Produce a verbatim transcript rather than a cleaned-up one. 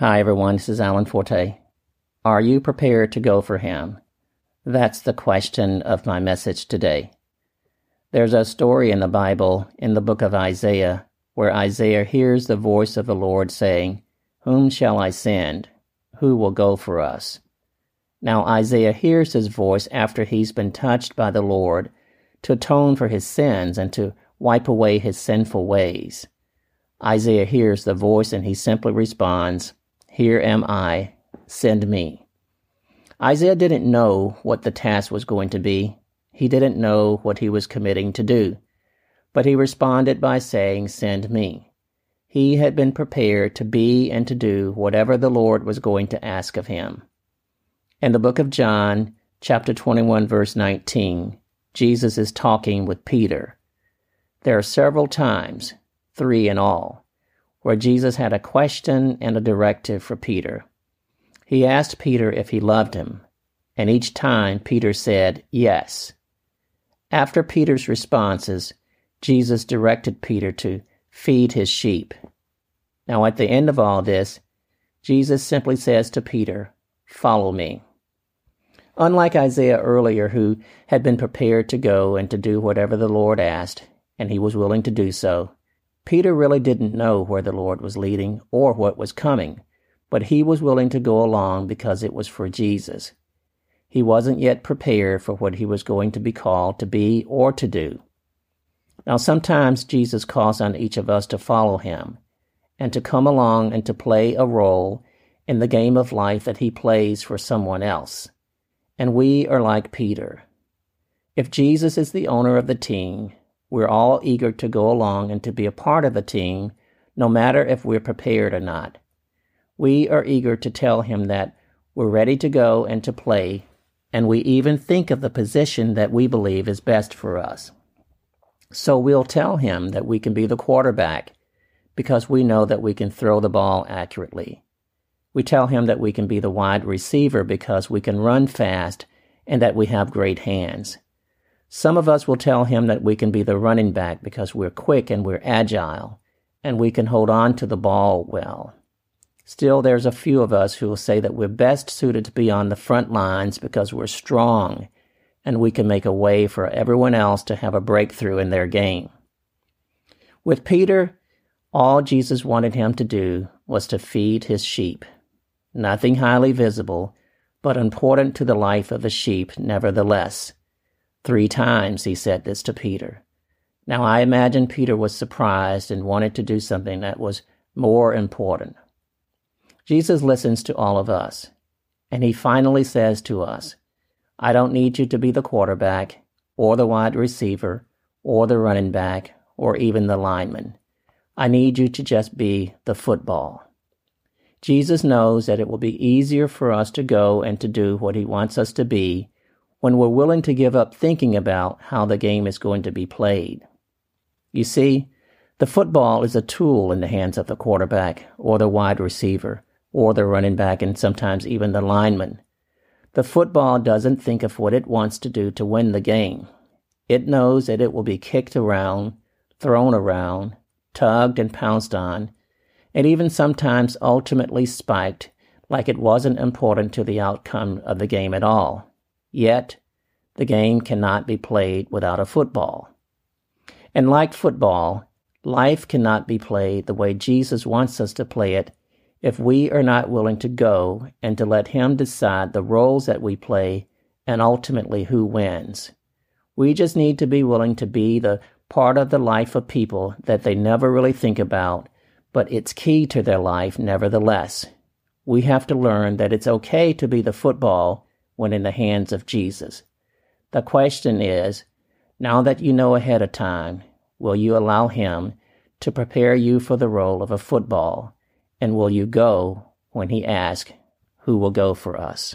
Hi everyone, this is Alan Forte. Are you prepared to go for him? That's the question of my message today. There's a story in the Bible, in the book of Isaiah, where Isaiah hears the voice of the Lord saying, "Whom shall I send? Who will go for us?" Now Isaiah hears his voice after he's been touched by the Lord to atone for his sins and to wipe away his sinful ways. Isaiah hears the voice and he simply responds, "Here am I, send me." Isaiah didn't know what the task was going to be. He didn't know what he was committing to do. But he responded by saying, "Send me." He had been prepared to be and to do whatever the Lord was going to ask of him. In the book of John, chapter twenty-one, verse nineteen, Jesus is talking with Peter. There are several times, three in all, where Jesus had a question and a directive for Peter. He asked Peter if he loved him, and each time Peter said, "Yes." After Peter's responses, Jesus directed Peter to feed his sheep. Now at the end of all this, Jesus simply says to Peter, "Follow me." Unlike Isaiah earlier, who had been prepared to go and to do whatever the Lord asked, and he was willing to do so, Peter really didn't know where the Lord was leading or what was coming, but he was willing to go along because it was for Jesus. He wasn't yet prepared for what he was going to be called to be or to do. Now sometimes Jesus calls on each of us to follow him and to come along and to play a role in the game of life that he plays for someone else. And we are like Peter. If Jesus is the owner of the team, we're all eager to go along and to be a part of the team, no matter if we're prepared or not. We are eager to tell him that we're ready to go and to play, and we even think of the position that we believe is best for us. So we'll tell him that we can be the quarterback because we know that we can throw the ball accurately. We tell him that we can be the wide receiver because we can run fast and that we have great hands. Some of us will tell him that we can be the running back because we're quick and we're agile, and we can hold on to the ball well. Still, there's a few of us who will say that we're best suited to be on the front lines because we're strong, and we can make a way for everyone else to have a breakthrough in their game. With Peter, all Jesus wanted him to do was to feed his sheep. Nothing highly visible, but important to the life of the sheep nevertheless. Three times he said this to Peter. Now I imagine Peter was surprised and wanted to do something that was more important. Jesus listens to all of us, and he finally says to us, "I don't need you to be the quarterback, or the wide receiver, or the running back, or even the lineman. I need you to just be the football." Jesus knows that it will be easier for us to go and to do what he wants us to be when we're willing to give up thinking about how the game is going to be played. You see, the football is a tool in the hands of the quarterback, or the wide receiver, or the running back, and sometimes even the lineman. The football doesn't think of what it wants to do to win the game. It knows that it will be kicked around, thrown around, tugged and pounced on, and even sometimes ultimately spiked like it wasn't important to the outcome of the game at all. Yet, the game cannot be played without a football. And like football, life cannot be played the way Jesus wants us to play it if we are not willing to go and to let him decide the roles that we play and ultimately who wins. We just need to be willing to be the part of the life of people that they never really think about, but it's key to their life nevertheless. We have to learn that it's okay to be the football when in the hands of Jesus. The question is, now that you know ahead of time, will you allow him to prepare you for the role of a football? And will you go when he asks, "Who will go for us?"